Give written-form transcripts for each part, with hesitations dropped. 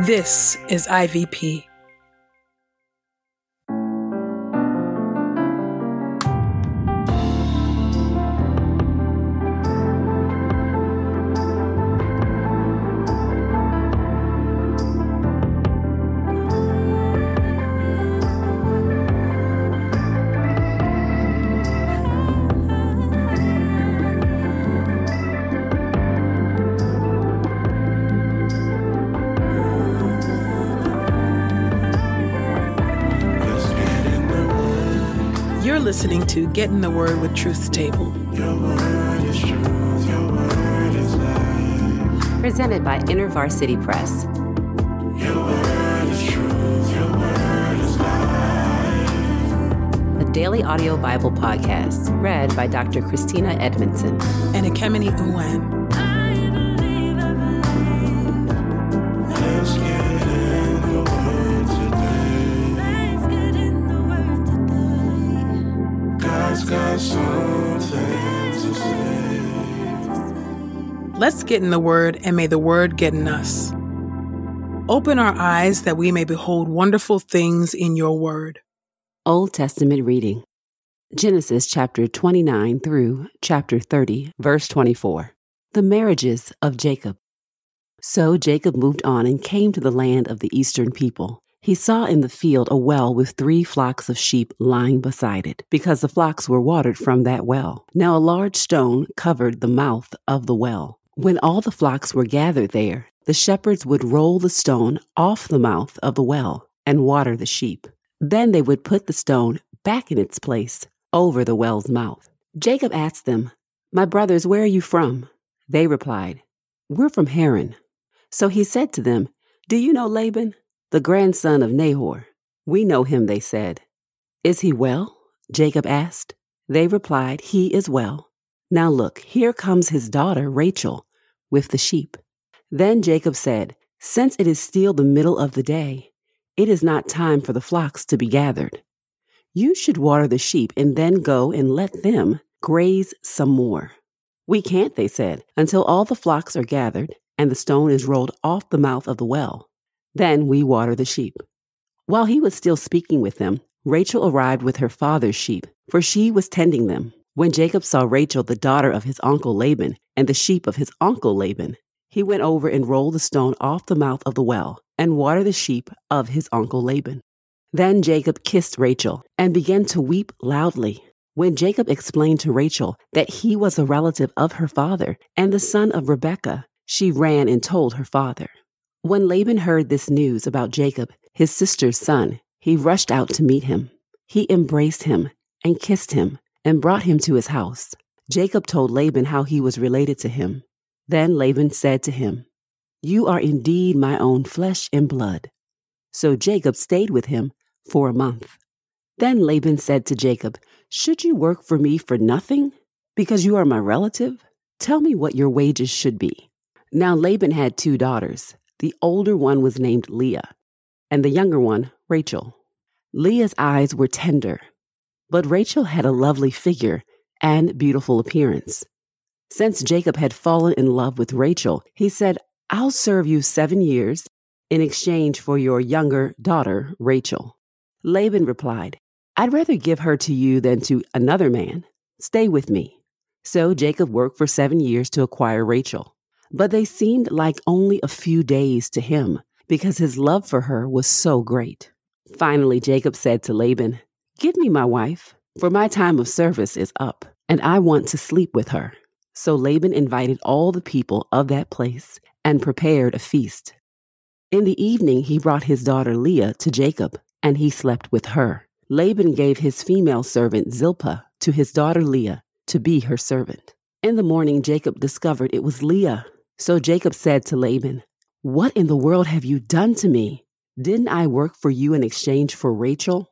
This is IVP. Listening to Get in the Word with Truth's Table. Your word is truth, your word is life. Presented by InterVarsity Press. Your word is truth, your word is life. The Daily Audio Bible Podcast, read by Dr. Christina Edmondson and Ekemini Uwan. Let's get in the Word, and may the Word get in us. Open our eyes that we may behold wonderful things in your Word. Old Testament reading. Genesis chapter 29 through chapter 30, verse 24. The marriages of Jacob. So Jacob moved on and came to the land of the eastern people. He saw in the field a well with 3 flocks of sheep lying beside it, because the flocks were watered from that well. Now a large stone covered the mouth of the well. When all the flocks were gathered there, the shepherds would roll the stone off the mouth of the well and water the sheep. Then they would put the stone back in its place over the well's mouth. Jacob asked them, "My brothers, where are you from?" They replied, "We're from Haran." So he said to them, "Do you know Laban, the grandson of Nahor?" "We know him," they said. "Is he well?" Jacob asked. They replied, "He is well. Now look, here comes his daughter Rachel with the sheep." Then Jacob said, "Since it is still the middle of the day, it is not time for the flocks to be gathered. You should water the sheep and then go and let them graze some more." "We can't," they said, "until all the flocks are gathered and the stone is rolled off the mouth of the well. Then we water the sheep." While he was still speaking with them, Rachel arrived with her father's sheep, for she was tending them. When Jacob saw Rachel, the daughter of his uncle Laban, and the sheep of his uncle Laban, he went over and rolled the stone off the mouth of the well and watered the sheep of his uncle Laban. Then Jacob kissed Rachel and began to weep loudly. When Jacob explained to Rachel that he was a relative of her father and the son of Rebekah, she ran and told her father. When Laban heard this news about Jacob, his sister's son, he rushed out to meet him. He embraced him and kissed him and brought him to his house. Jacob told Laban how he was related to him. Then Laban said to him, "You are indeed my own flesh and blood." So Jacob stayed with him for a month. Then Laban said to Jacob, "Should you work for me for nothing? Because you are my relative? Tell me what your wages should be." Now Laban had 2 daughters. The older one was named Leah, and the younger one, Rachel. Leah's eyes were tender, but Rachel had a lovely figure and beautiful appearance. Since Jacob had fallen in love with Rachel, he said, "I'll serve you 7 years in exchange for your younger daughter, Rachel." Laban replied, "I'd rather give her to you than to another man. Stay with me." So Jacob worked for 7 years to acquire Rachel. But they seemed like only a few days to him, because his love for her was so great. Finally, Jacob said to Laban, "Give me my wife, for my time of service is up, and I want to sleep with her." So Laban invited all the people of that place and prepared a feast. In the evening, he brought his daughter Leah to Jacob, and he slept with her. Laban gave his female servant Zilpah to his daughter Leah to be her servant. In the morning, Jacob discovered it was Leah. So Jacob said to Laban, "What in the world have you done to me? Didn't I work for you in exchange for Rachel?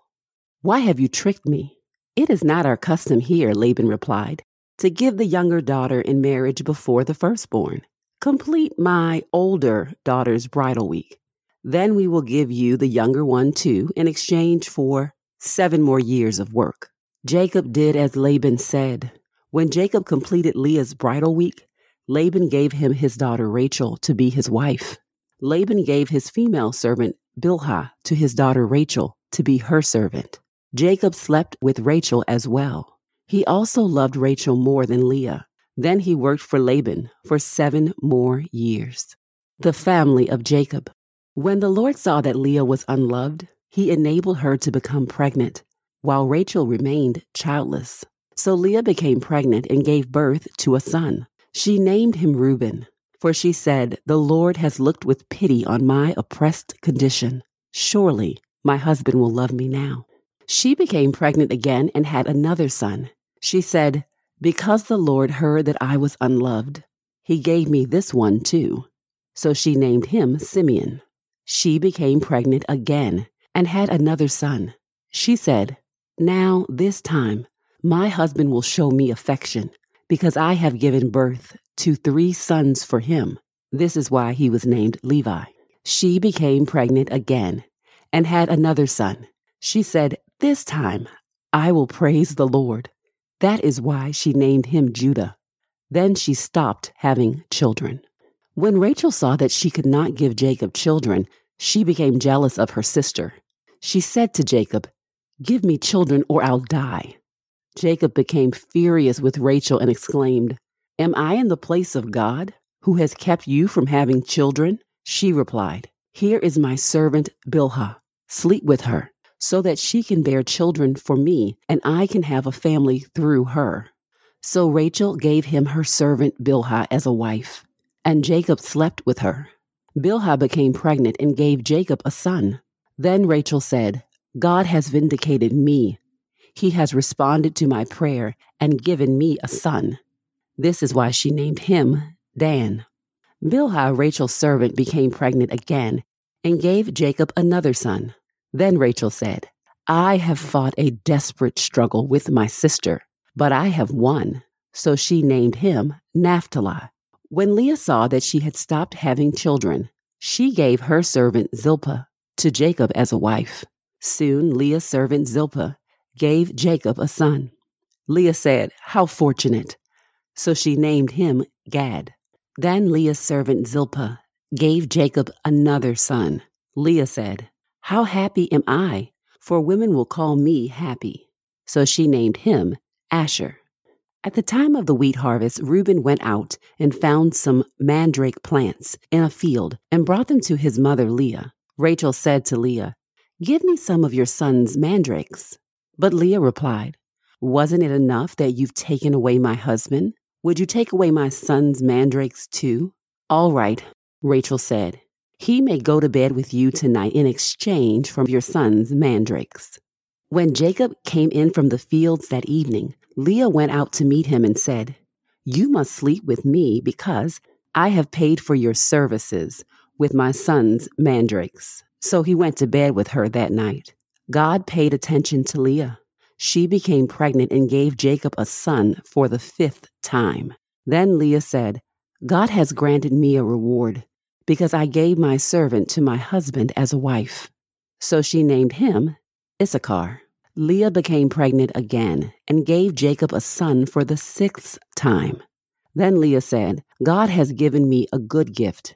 Why have you tricked me?" "It is not our custom here," Laban replied, "to give the younger daughter in marriage before the firstborn. Complete my older daughter's bridal week. Then we will give you the younger one too in exchange for 7 more years of work." Jacob did as Laban said. When Jacob completed Leah's bridal week, Laban gave him his daughter Rachel to be his wife. Laban gave his female servant Bilhah to his daughter Rachel to be her servant. Jacob slept with Rachel as well. He also loved Rachel more than Leah. Then he worked for Laban for 7 more years. The family of Jacob. When the Lord saw that Leah was unloved, he enabled her to become pregnant, while Rachel remained childless. So Leah became pregnant and gave birth to a son. She named him Reuben, for she said, "The Lord has looked with pity on my oppressed condition. Surely my husband will love me now." She became pregnant again and had another son. She said, "Because the Lord heard that I was unloved, he gave me this one too." So she named him Simeon. She became pregnant again and had another son. She said, "Now this time my husband will show me affection, because I have given birth to 3 sons for him." This is why he was named Levi. She became pregnant again and had another son. She said, "This time I will praise the Lord." That is why she named him Judah. Then she stopped having children. When Rachel saw that she could not give Jacob children, she became jealous of her sister. She said to Jacob, "Give me children or I'll die." Jacob became furious with Rachel and exclaimed, "Am I in the place of God, who has kept you from having children?" She replied, "Here is my servant Bilhah. Sleep with her, so that she can bear children for me, and I can have a family through her." So Rachel gave him her servant Bilhah as a wife, and Jacob slept with her. Bilhah became pregnant and gave Jacob a son. Then Rachel said, "God has vindicated me. He has responded to my prayer and given me a son." This is why she named him Dan. Bilhah, Rachel's servant, became pregnant again and gave Jacob another son. Then Rachel said, "I have fought a desperate struggle with my sister, but I have won." So she named him Naphtali. When Leah saw that she had stopped having children, she gave her servant Zilpah to Jacob as a wife. Soon Leah's servant Zilpah gave Jacob a son. Leah said, "How fortunate." So she named him Gad. Then Leah's servant Zilpah gave Jacob another son. Leah said, "How happy am I, for women will call me happy." So she named him Asher. At the time of the wheat harvest, Reuben went out and found some mandrake plants in a field and brought them to his mother Leah. Rachel said to Leah, "Give me some of your son's mandrakes." But Leah replied, "Wasn't it enough that you've taken away my husband? Would you take away my son's mandrakes too?" "All right," Rachel said. "He may go to bed with you tonight in exchange for your son's mandrakes." When Jacob came in from the fields that evening, Leah went out to meet him and said, "You must sleep with me because I have paid for your services with my son's mandrakes." So he went to bed with her that night. God paid attention to Leah. She became pregnant and gave Jacob a son for the 5th time. Then Leah said, "God has granted me a reward because I gave my servant to my husband as a wife." So she named him Issachar. Leah became pregnant again and gave Jacob a son for the 6th time. Then Leah said, "God has given me a good gift.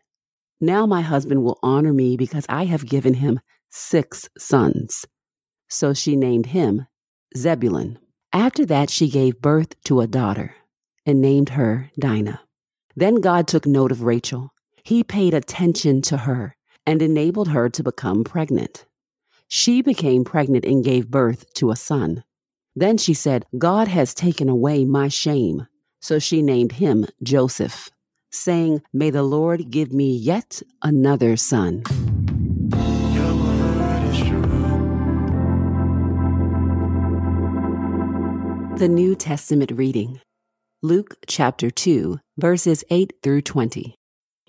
Now my husband will honor me because I have given him 6 sons. So she named him Zebulun. After that, she gave birth to a daughter and named her Dinah. Then God took note of Rachel. He paid attention to her and enabled her to become pregnant. She became pregnant and gave birth to a son. Then she said, "God has taken away my shame." So she named him Joseph, saying, "May the Lord give me yet another son." The New Testament reading, Luke chapter 2, verses 8 through 20.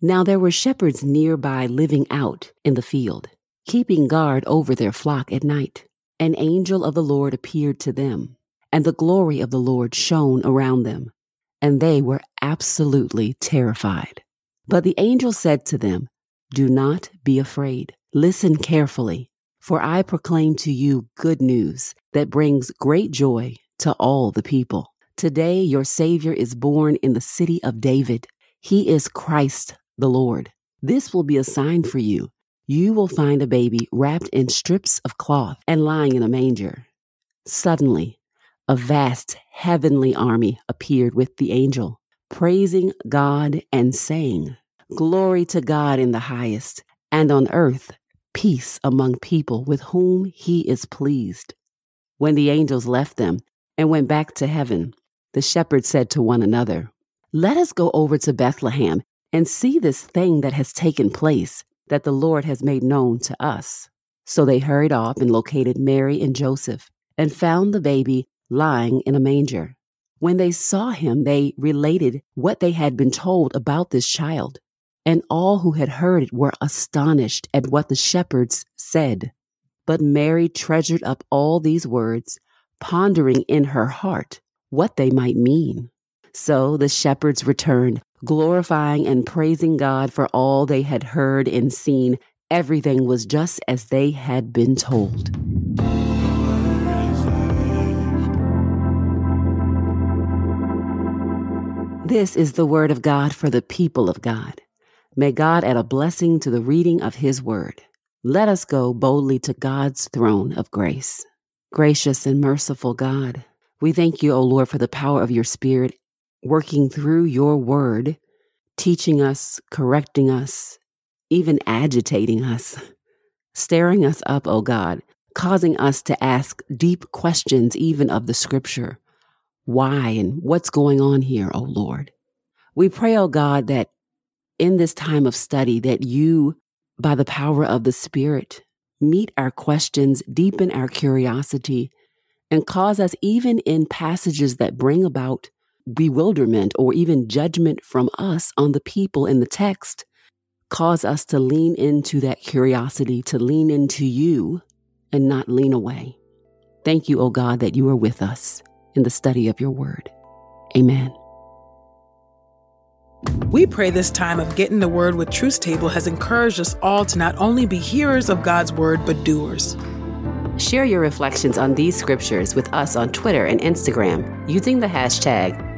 Now there were shepherds nearby living out in the field, keeping guard over their flock at night. An angel of the Lord appeared to them, and the glory of the Lord shone around them, and they were absolutely terrified. But the angel said to them, "Do not be afraid. Listen carefully, for I proclaim to you good news that brings great joy to all the people. Today your Savior is born in the city of David. He is Christ the Lord. This will be a sign for you. You will find a baby wrapped in strips of cloth and lying in a manger." Suddenly, a vast heavenly army appeared with the angel, praising God and saying, "Glory to God in the highest, and on earth, peace among people with whom he is pleased." When the angels left them and went back to heaven, the shepherds said to one another, "Let us go over to Bethlehem and see this thing that has taken place, that the Lord has made known to us." So they hurried off and located Mary and Joseph, and found the baby lying in a manger. When they saw him, they related what they had been told about this child, and all who had heard it were astonished at what the shepherds said. But Mary treasured up all these words, pondering in her heart what they might mean. So the shepherds returned, glorifying and praising God for all they had heard and seen. Everything was just as they had been told. This is the word of God for the people of God. May God add a blessing to the reading of his word. Let us go boldly to God's throne of grace. Gracious and merciful God, we thank you, O Lord, for the power of your Spirit working through your word, teaching us, correcting us, even agitating us, stirring us up, O God, causing us to ask deep questions even of the scripture. Why and what's going on here, O Lord? We pray, O God, that in this time of study, that you, by the power of the Spirit, meet our questions, deepen our curiosity, and cause us, even in passages that bring about bewilderment or even judgment from us on the people in the text, cause us to lean into that curiosity, to lean into you and not lean away. Thank you, O God, that you are with us in the study of your word. Amen. We pray this time of Get in the Word with Truth's Table has encouraged us all to not only be hearers of God's word, but doers. Share your reflections on these scriptures with us on Twitter and Instagram using the hashtag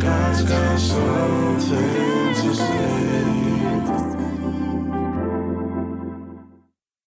Got so things to say.